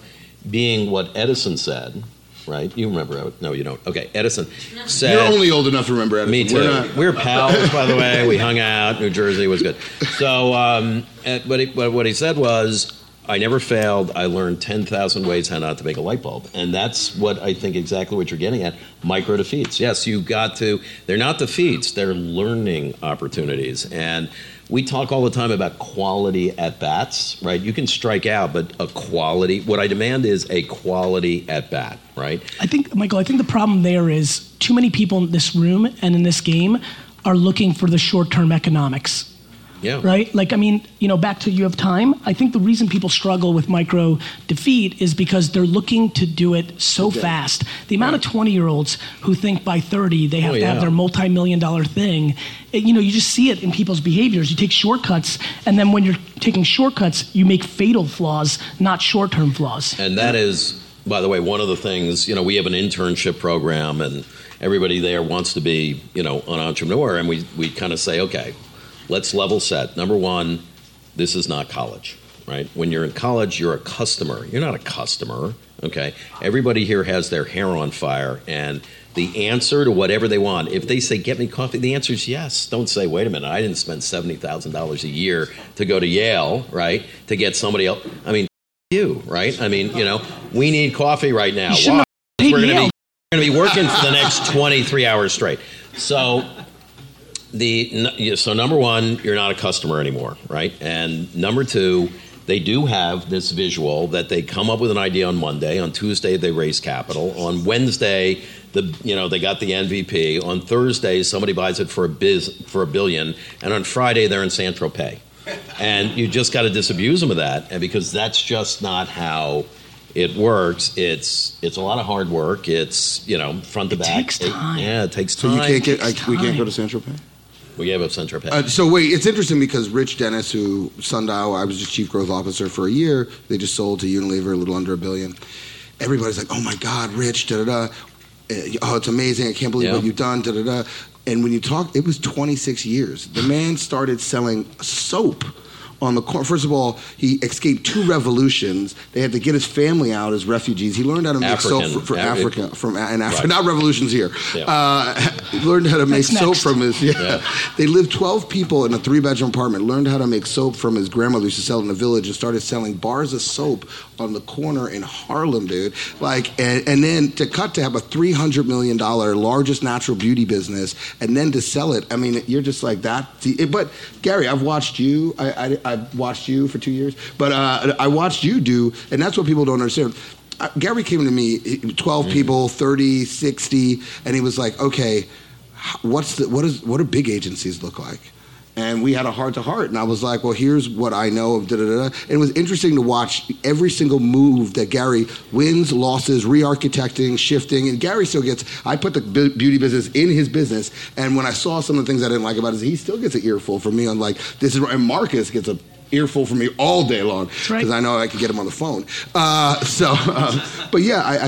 being what Edison said. Right? You remember? No, you don't. Okay, Edison said. You're only old enough to remember Edison. Me too. We're pals, by the way. We hung out. New Jersey was good. So, but what he said was, I never failed. I learned 10,000 ways how not to make a light bulb. And that's what I think exactly what you're getting at. Micro defeats. Yes, you got to. They're not defeats. They're learning opportunities. And we talk all the time about quality at-bats, right? You can strike out, but what I demand is a quality at-bat, right? Michael, I think the problem there is too many people in this room and in this game are looking for the short-term economics. Yeah. Right? Back to you have time. I think the reason people struggle with micro defeat is because they're looking to do it so fast. The amount of 20-year-olds who think by 30 they have to have their multi-million-dollar thing, you just see it in people's behaviors. You take shortcuts, and then when you're taking shortcuts, you make fatal flaws, not short-term flaws. And that is, by the way, one of the things, we have an internship program, and everybody there wants to be, an entrepreneur, and we kind of say, okay, let's level set. Number one, this is not college, right? When you're in college, you're a customer. You're not a customer, okay? Everybody here has their hair on fire, and the answer to whatever they want, if they say, get me coffee, the answer is yes. Don't say, wait a minute, I didn't spend $70,000 a year to go to Yale, right, to get somebody else. You, right? We need coffee right now. Why? We're going to be working for the next 23 hours straight. So number one, you're not a customer anymore, right? And number two, they do have this visual that they come up with an idea on Monday, on Tuesday they raise capital, on Wednesday they got the MVP, on Thursday somebody buys it for $1 billion, and on Friday they're in San Tropez, and you just got to disabuse them of that, and because that's just not how it works. It's a lot of hard work. It's front to back. Takes time. It takes time. So we can't go to San Tropez. We gave up Central Pay. It's interesting because Rich Dennis, who Sundial, I was just chief growth officer for a year. They just sold to Unilever a little under $1 billion. Everybody's like, oh my God, Rich, da-da-da. Oh, it's amazing. I can't believe what you've done, da-da-da. And when you talk, it was 26 years. The man started selling soap on the corner. First of all, he escaped 2 revolutions. They had to get his family out as refugees. He learned how to make soap for Africa from Africa, not revolutions here. Yeah. Learned how to make soap from his. They lived 12 people in a 3-bedroom apartment. Learned how to make soap from his grandmother who used to sell it in a village, and started selling bars of soap on the corner in Harlem, dude. And then to cut to have a $300 million largest natural beauty business, and then to sell it. You're just like that. But Gary, I've watched you. I've watched you for 2 years, but I watched you do, and that's what people don't understand. Gary came to me, 12 people, 30, 60, and he was like, okay, what do big agencies look like? And we had a heart-to-heart, and I was like, well, here's what I know of da-da-da. And it was interesting to watch every single move that Gary wins, losses, re-architecting, shifting, and Gary still gets, I put the beauty business in his business, and when I saw some of the things I didn't like about it, he still gets an earful from me on this is right, and Marcus gets an earful from me all day long, because I know I can get him on the phone. I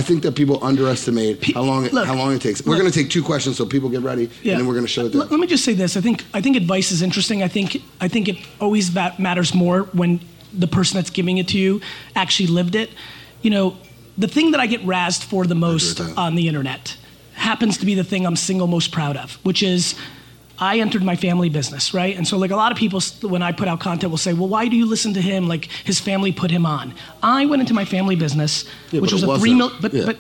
think that people underestimate how long it takes. We're going to take 2 questions, so people get ready, and then we're going to shut it down. Let me just say this. I think advice is interesting. I think it always matters more when the person that's giving it to you actually lived it. The thing that I get razzed for the most on the internet happens to be the thing I'm single most proud of, which is I entered my family business, right? And so a lot of people, when I put out content, will say, well, why do you listen to him? His family put him on. I went into my family business, which was a $3 million,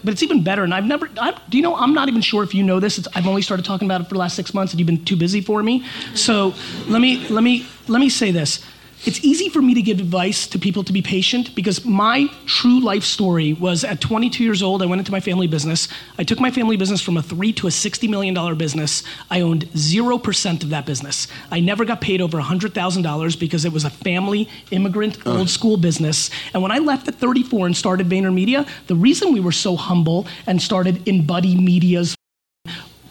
but it's even better. And I've never, I'm not even sure if you know this. I've only started talking about it for the last 6 months, and you've been too busy for me. So let me say this. It's easy for me to give advice to people to be patient, because my true life story was at 22 years old, I went into my family business. I took my family business from a $3 to a $60 million business. I owned 0% of that business. I never got paid over $100,000 because it was a family, immigrant, old school business. And when I left at 34 and started Vayner Media, the reason we were so humble and started in Buddy Media's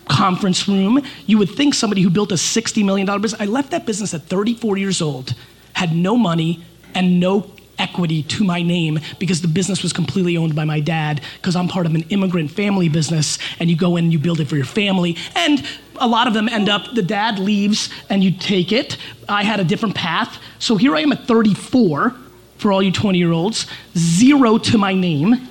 conference room, you would think somebody who built a $60 million business, I left that business at 34 years old. Had no money and no equity to my name because the business was completely owned by my dad because I'm part of an immigrant family business, and you go in and you build it for your family. And a lot of them end up, the dad leaves and you take it. I had a different path. So here I am at 34, for all you 20-year-olds, zero to my name,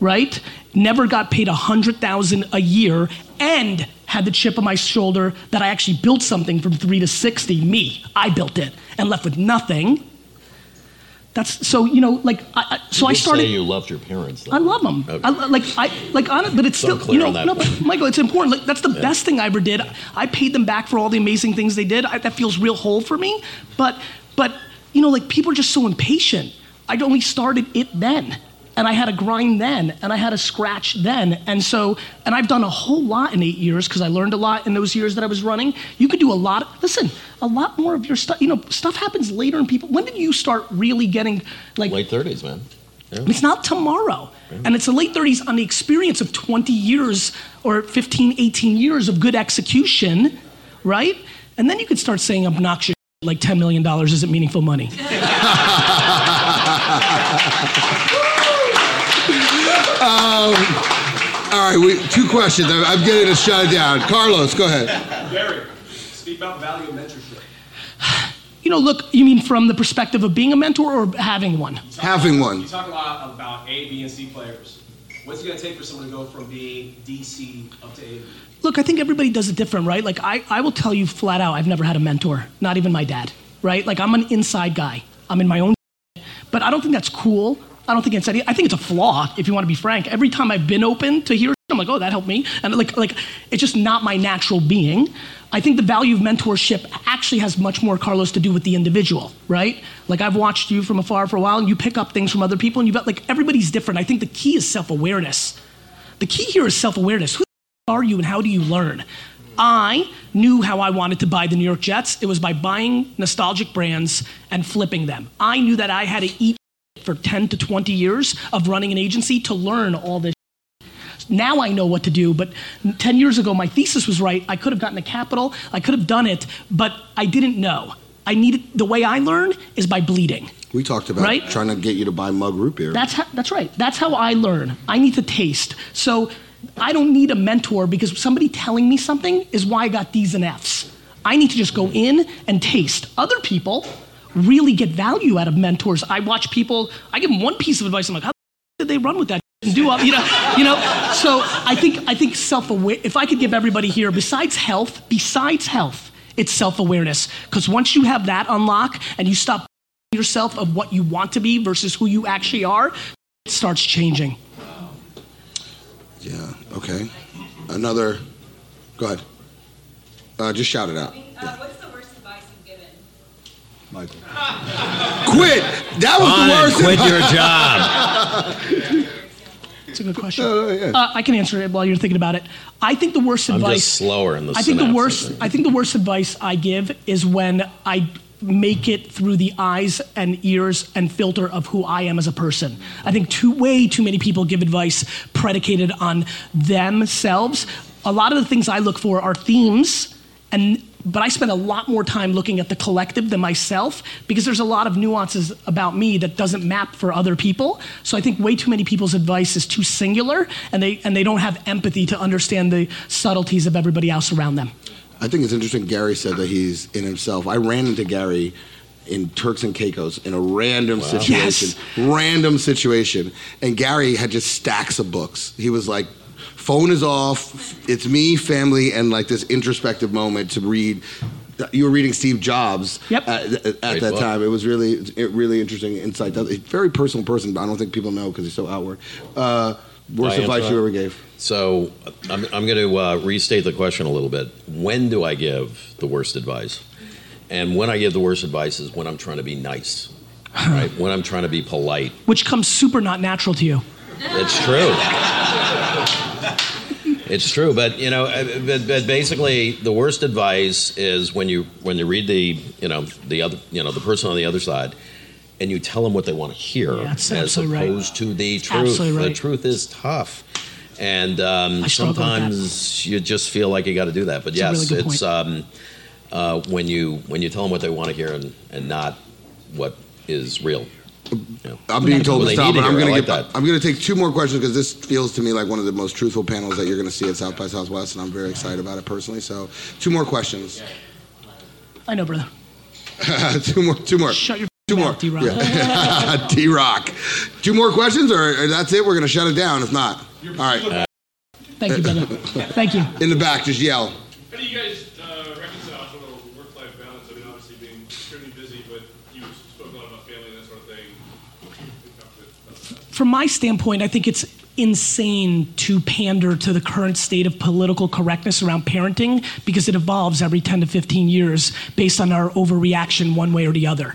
right? Never got paid $100,000 a year and had the chip on my shoulder that I actually built something from 3 to 60, me. I built it and left with nothing. That's so, you know, like, I started. You say you loved your parents, though. I love them. Okay. But it's so still, you know, no, but Michael, it's important. Like, that's the best thing I ever did. I paid them back for all the amazing things they did. That feels real whole for me. But, you know, like, people are just so impatient. I only started it then. And I had a grind then, and I had a scratch then. And I've done a whole lot in 8 years because I learned a lot in those years that I was running. You could do a lot more of your stuff. You know, stuff happens later in people. When did you start really getting like— Late 30s, man. Yeah. It's not tomorrow. Yeah. And it's the late 30s on the experience of 20 years or 15, 18 years of good execution, right? And then you could start saying obnoxious like $10 million isn't meaningful money. All right, two questions. I'm getting a shut down. Carlos, go ahead. Gary, speak about value of mentorship. You know, look, you mean from the perspective of being a mentor or having one? Having one. You talk a lot about A, B, and C players. What's it going to take for someone to go from B, D, C, up to A, B? Look, I think everybody does it different, right? Like, I will tell you flat out, I've never had a mentor, not even my dad, right? Like, I'm an inside guy. I'm in my own but I don't think that's cool. I don't think it's any, I think it's a flaw, if you want to be frank. Every time I've been open to hear, I'm like, oh, that helped me. And like it's just not my natural being. I think the value of mentorship actually has much more, Carlos, to do with the individual, right? Like I've watched you from afar for a while and you pick up things from other people and you've got, like, everybody's different. I think the key is self-awareness. The key here is self-awareness. Who the f- are you and how do you learn? I knew how I wanted to buy the New York Jets. It was by buying nostalgic brands and flipping them. I knew that I had to eat for 10 to 20 years of running an agency to learn all this. Now I know what to do, but 10 years ago, my thesis was right. I could have gotten the capital, I could have done it, but I didn't know. I needed, the way I learn is by bleeding. We talked about trying to get you to buy mug root beer. That's right, that's how I learn. I need to taste. So I don't need a mentor because somebody telling me something is why I got D's and F's. I need to just go in and taste. Other people really get value out of mentors. I watch people, I give them one piece of advice, I'm like, how the did they run with that and do all, you know? So I think self-aware, if I could give everybody here, besides health, it's self-awareness. Because once you have that unlock and you stop yourself of what you want to be versus who you actually are, it starts changing. Yeah, okay. Another, go ahead. Just shout it out. Yeah. Michael. Quit! That was the worst. Quit your job. That's a good question. I can answer it while you're thinking about it. I think the worst advice. I'm just slower in the I think the worst advice I give is when I make it through the eyes and ears and filter of who I am as a person. I think way too many people give advice predicated on themselves. A lot of the things I look for are themes but I spend a lot more time looking at the collective than myself because there's a lot of nuances about me that doesn't map for other people. So I think way too many people's advice is too singular and they don't have empathy to understand the subtleties of everybody else around them. I think it's interesting Gary said that he's in himself. I ran into Gary in Turks and Caicos in a random situation. Yes. Random situation. And Gary had just stacks of books. He was like, phone is off, it's me, family, and like this introspective moment to read. You were reading Steve Jobs at that time. It was really interesting insight. Very personal person, but I don't think people know because he's so outward. Worst advice you ever gave? So I'm going to restate the question a little bit. When do I give the worst advice? And when I give the worst advice is when I'm trying to be nice, right? When I'm trying to be polite. Which comes super not natural to you. It's true. It's true, but you know, but basically, the worst advice is when you read the person on the other side, and you tell them what they want to hear, as opposed to the truth. Right. The truth is tough, and sometimes you just feel like you got to do that. But yes, really it's when you tell them what they want to hear and not what is real. I'm being told to stop, but I'm going to take two more questions because this feels to me like one of the most truthful panels that you're going to see at South by Southwest, and I'm very excited about it personally. So, two more questions. I know, brother. Two more. Shut your mouth, D-Rock. Yeah. D-Rock. Two more questions, or that's it? We're going to shut it down if not. All right. Thank you, brother. Thank you. In the back, just yell. How do you guys reconcile sort of work-life balance? I mean, obviously being extremely busy, but you spoke a lot about family and that sort of thing. From my standpoint, I think it's insane to pander to the current state of political correctness around parenting because it evolves every 10 to 15 years based on our overreaction one way or the other.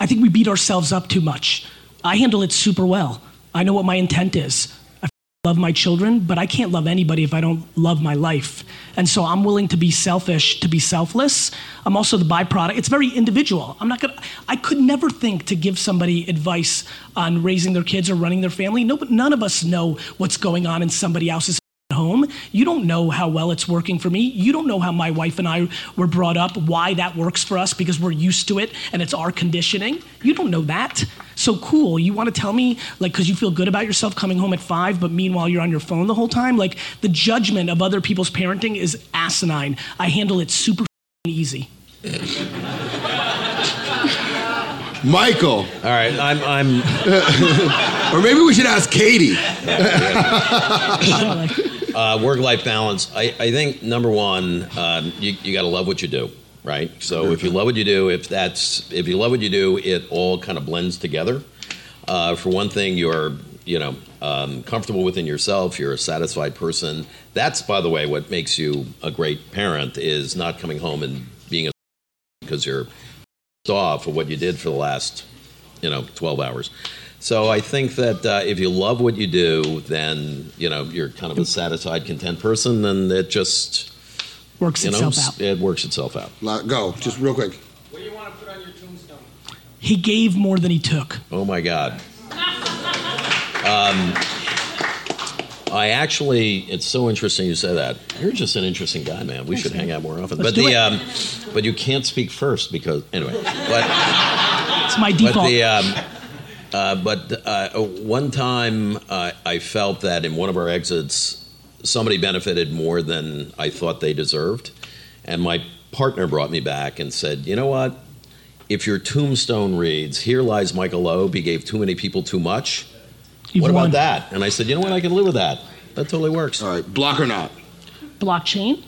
I think we beat ourselves up too much. I handle it super well. I know what my intent is. I love my children, but I can't love anybody if I don't love my life. And so I'm willing to be selfish, to be selfless. I'm also the byproduct. It's very individual. I could never think to give somebody advice on raising their kids or running their family. No, but none of us know what's going on in somebody else's home. You don't know how well it's working for me. You don't know how my wife and I were brought up, why that works for us because we're used to it and it's our conditioning. You don't know that. So cool, you want to tell me, like, because you feel good about yourself coming home at 5, but meanwhile you're on your phone the whole time? Like, the judgment of other people's parenting is asinine. I handle it super easy. Michael. All right, I'm or maybe we should ask Katie. Work-life balance. I think, number one, you got to love what you do, right? So if you love what you do, if you love what you do, it all kind of blends together. For one thing, you're comfortable within yourself. You're a satisfied person. That's, by the way, what makes you a great parent is not coming home and being a because you're off of what you did for the last 12 hours. So I think that if you love what you do, then you're kind of a satisfied, content person, and it just works itself out. It works itself out. Go, just real quick. What do you want to put on your tombstone? He gave more than he took. Oh my God. It's so interesting you say that. You're just an interesting guy, man. We should hang out more often. But you can't speak first because anyway. But it's my default. One time I felt that in one of our exits, somebody benefited more than I thought they deserved, and my partner brought me back and said, "You know what? If your tombstone reads, 'Here lies Michael Loeb. He gave too many people too much.'" You've what won. About that? And I said, you know what? I can live with that. That totally works. All right. Block or not? Blockchain.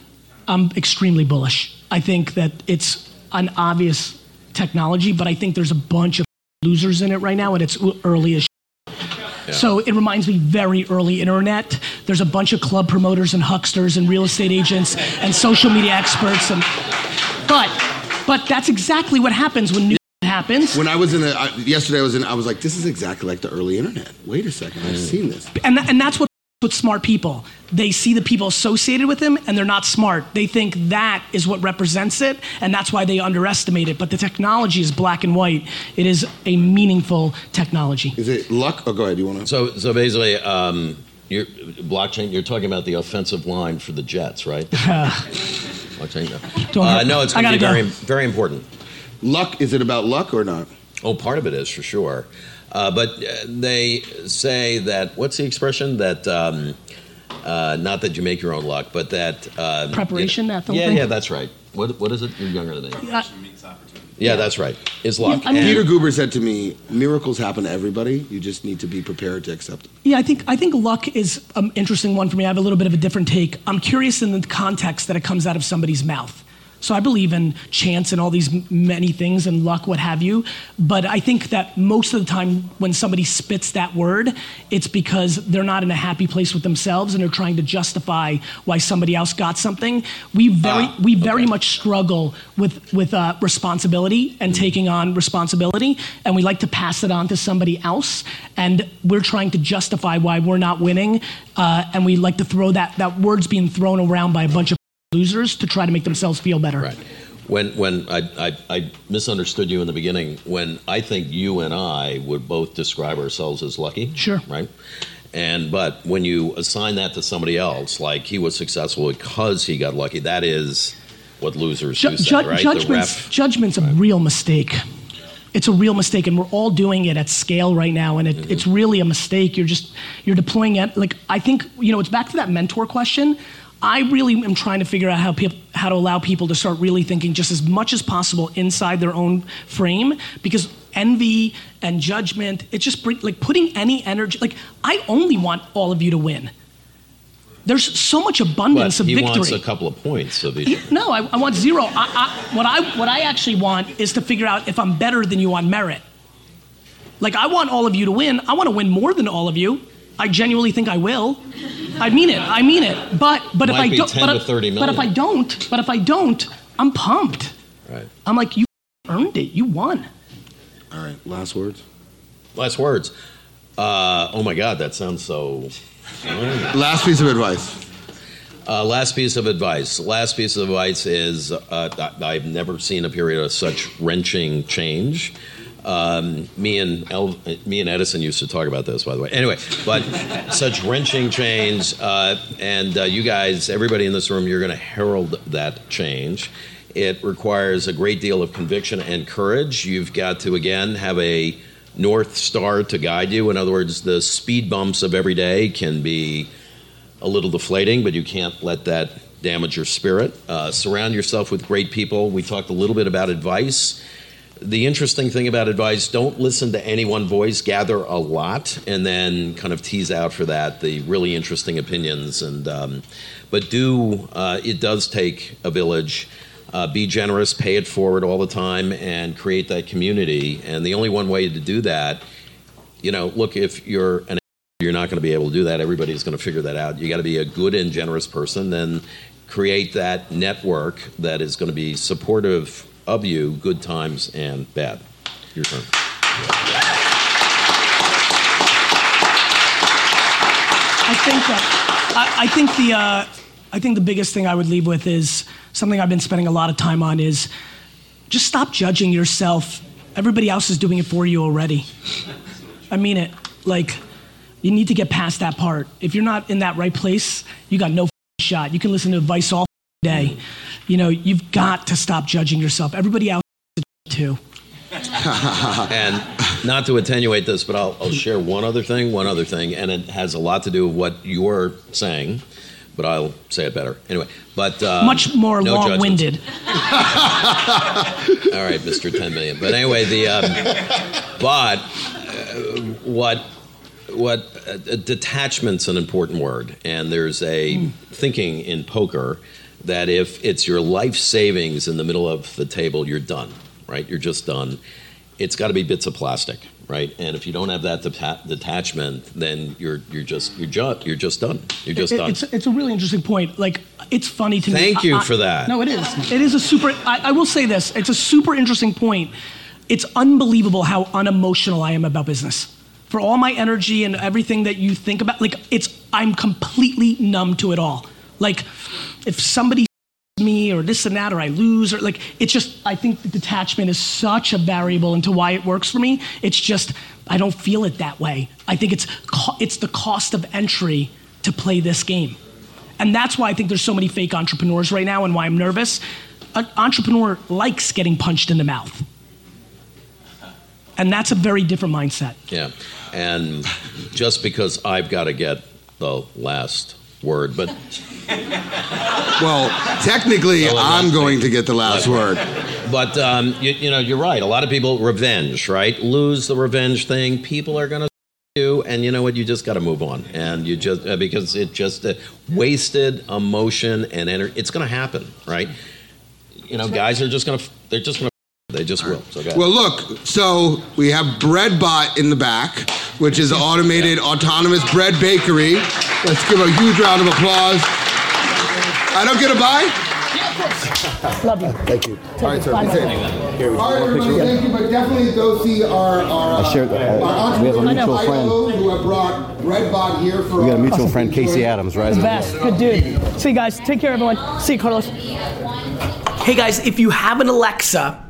I'm extremely bullish. I think that it's an obvious technology, but I think there's a bunch of losers in it right now, and it's early as yeah. So it reminds me very early internet. There's a bunch of club promoters and hucksters and real estate agents and social media experts. But that's exactly what happens when new happens. When I was in yesterday, I was like, this is exactly like the early internet. Wait a second, I've seen this. And that's what with smart people. They see the people associated with them, and they're not smart. They think that is what represents it, and that's why they underestimate it. But the technology is black and white. It is a meaningful technology. Is it luck? Oh, go ahead. You want to? So basically, blockchain. You're talking about the offensive line for the Jets, right? Blockchain. No, it's going to be very, very important. Luck, is it about luck or not? Oh, part of it is, for sure. But they say that, what's the expression? That, not that you make your own luck, but that... preparation, that whole thing? Yeah, that's right. What is it? You're younger than me. Preparation meets opportunity. Yeah, that's right. Is luck. Yeah, Peter Goober said to me, miracles happen to everybody. You just need to be prepared to accept it. Yeah, I think luck is an interesting one for me. I have a little bit of a different take. I'm curious in the context that it comes out of somebody's mouth. So I believe in chance and all these many things and luck, what have you. But I think that most of the time when somebody spits that word, it's because they're not in a happy place with themselves and they're trying to justify why somebody else got something. We very much struggle with responsibility and taking on responsibility, and we like to pass it on to somebody else. And we're trying to justify why we're not winning, and we like to throw that word's being thrown around by a bunch of losers to try to make themselves feel better. Right. When I misunderstood you in the beginning, when I think you and I would both describe ourselves as lucky. Sure. Right? But when you assign that to somebody else, like he was successful because he got lucky, that is what losers do say, right? Judgment's a real mistake. It's a real mistake, and we're all doing it at scale right now, and it's really a mistake. You're deploying it. Like, I think, you know, it's back to that mentor question. I really am trying to figure out how to allow people to start really thinking just as much as possible inside their own frame, because envy and judgment, it's just like putting any energy, like I only want all of you to win. There's so much abundance of victory. He wants a couple of points of each. No, I want zero. What I actually want is to figure out if I'm better than you on merit. Like, I want all of you to win. I want to win more than all of you. I genuinely think I will. I mean it. But if I don't, but if I don't, I'm pumped. Right. I'm like, you earned it. You won. All right. Last words. Oh my God, that sounds so. Last piece of advice is I've never seen a period of such wrenching change. Me and Edison used to talk about this, by the way. Anyway, but such wrenching change, and you guys, everybody in this room, you're going to herald that change. It requires a great deal of conviction and courage. You've got to, again, have a North Star to guide you. In other words, the speed bumps of every day can be a little deflating, but you can't let that damage your spirit. Surround yourself with great people. We talked a little bit about advice. The interesting thing about advice, don't listen to any one voice, gather a lot, and then kind of tease out for that the really interesting opinions. And but it does take a village. Be generous, pay it forward all the time, and create that community. And the only one way to do that, you know, look, if you're an you're not going to be able to do that. Everybody's going to figure that out. You got to be a good and generous person, and create that network that is going to be supportive of you, good times and bad. Your turn. I think the biggest thing I would leave with is something I've been spending a lot of time on is just stop judging yourself. Everybody else is doing it for you already. I mean it. Like, you need to get past that part. If you're not in that right place, you got no shot. You can listen to advice all day. You know, you've got to stop judging yourself. Everybody else is too. And not to attenuate this, but I'll share one other thing, and it has a lot to do with what you're saying. But I'll say it better. Anyway, but... much more no long-winded. All right, Mr. 10 million. But anyway, detachment's an important word. And there's a thinking in poker that if it's your life savings in the middle of the table, you're done, right? You're just done. It's got to be bits of plastic, right? And if you don't have that detachment, then you're just done. You're just done. It's a really interesting point. Like, it's funny to me. Thank you for that. No, it is. It is a super. I will say this. It's a super interesting point. It's unbelievable how unemotional I am about business. For all my energy and everything that you think about, like, I'm completely numb to it all. Like, if somebody me or this and that, or I lose, or like, it's just, I think the detachment is such a variable into why it works for me. It's just, I don't feel it that way. I think it's the cost of entry to play this game. And that's why I think there's so many fake entrepreneurs right now and why I'm nervous. An entrepreneur likes getting punched in the mouth. And that's a very different mindset. Yeah. And just because I've got to get the last word, but well, technically, I'm going to get the last word. But you know, you're right. A lot of people revenge, right? Lose the revenge thing. People are gonna you, and you know what? You just got to move on, and you just because it just wasted emotion and energy. It's gonna happen, right? You know, guys are just gonna. They just will. So well, look, so we have BreadBot in the back, which is an automated, autonomous bread bakery. Let's give a huge round of applause. I don't get a bye? Yeah, of course. Love you. Thank you. All right, sir. Thank you, but definitely go see our we have a mutual friend who have brought BreadBot here for we got a mutual friend, Casey Adams, right? The best. Good dude. See you guys. Take care, everyone. See you, Carlos. Hey, guys, if you have an Alexa,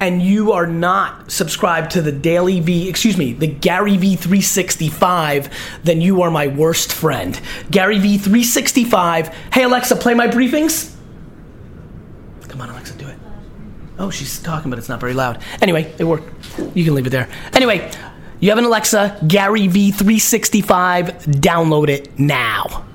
and you are not subscribed to the the Gary V365, then you are my worst friend. Gary V365. Hey Alexa, play my briefings. Come on, Alexa, do it. Oh, she's talking, but it's not very loud. Anyway, it worked. You can leave it there. Anyway, you have an Alexa, Gary V365, download it now.